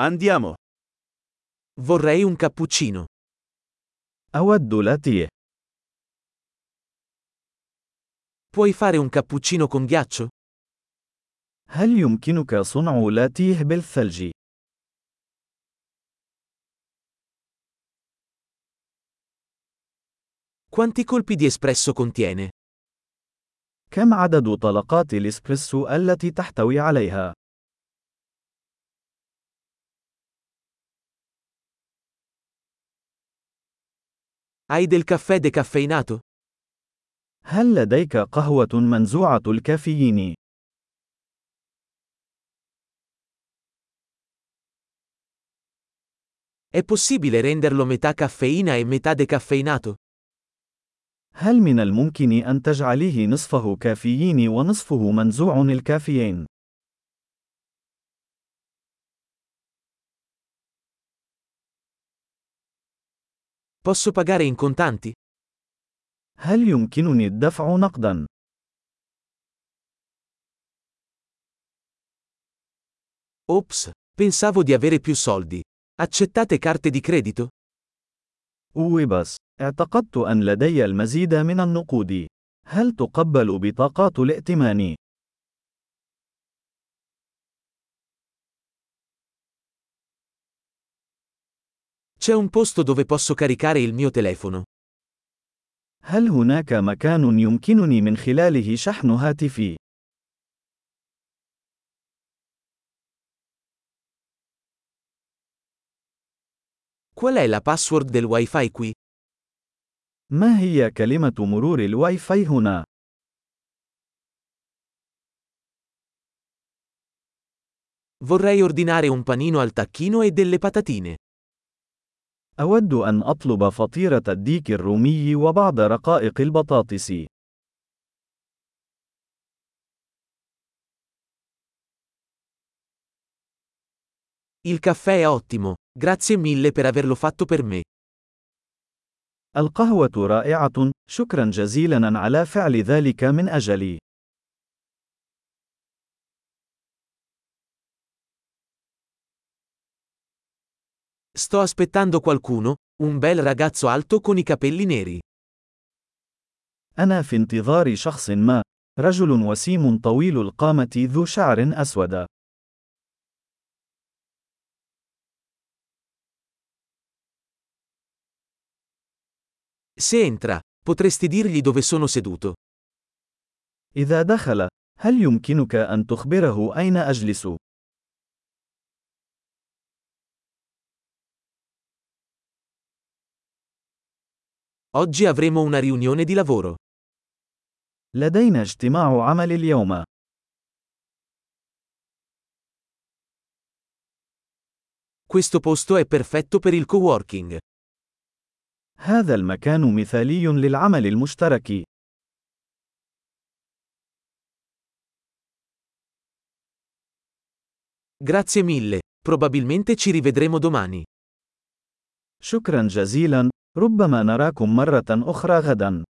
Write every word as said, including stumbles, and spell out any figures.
Andiamo. Vorrei un cappuccino. أود لاتيه. Puoi fare un cappuccino con ghiaccio? هل يمكنك صنع لاتيه بالثلج؟ Quanti colpi di espresso contiene? كم عدد طلقات الإسبريسو التي تحتوي عليها؟ Hai del caffè decaffeinato? هل لديك قهوة منزوعة الكافيين؟ È possibile renderlo metà caffeina e metà decaffeinato? هل من الممكن أن تجعليه نصفه كافيين ونصفه منزوع الكافيين؟ Posso pagare in contanti? هل يمكنني الدفع نقدا؟ Ops, pensavo di avere più soldi. Accettate carte di credito? أوي بس، اعتقدت أن لدي المزيد من النقود. هل تقبل بطاقات الائتمان؟ C'è un posto dove posso caricare il mio telefono. هل هناك مكان يمكنني من خلاله شحن هاتفي؟ Qual è la password del Wi-Fi qui? ما هي كلمة مرور الواي فاي هنا؟ Vorrei ordinare un panino al tacchino e delle patatine. أود أن أطلب فطيرة الديك الرومي وبعض رقائق البطاطس. Il caffè è ottimo, grazie mille per averlo fatto per me. القهوة رائعة، شكرا جزيلا على فعل ذلك من أجلي. Sto aspettando qualcuno, un bel ragazzo alto con i capelli neri. أنا في انتظار شخص ما، رجل وسيم طويل القامة ذو شعر أسود. Se entra, potresti dirgli dove sono seduto. إذا دخل، هل يمكنك أن تخبره أين أجلس؟ Oggi avremo una riunione di lavoro. لدينا اجتماع عمل اليوم. Questo posto è perfetto per il coworking. هذا المكان مثالي للعمل المشترك. Grazie mille, probabilmente ci rivedremo domani. شكرا جزيلا، ربما نراكم مرة أخرى غدا.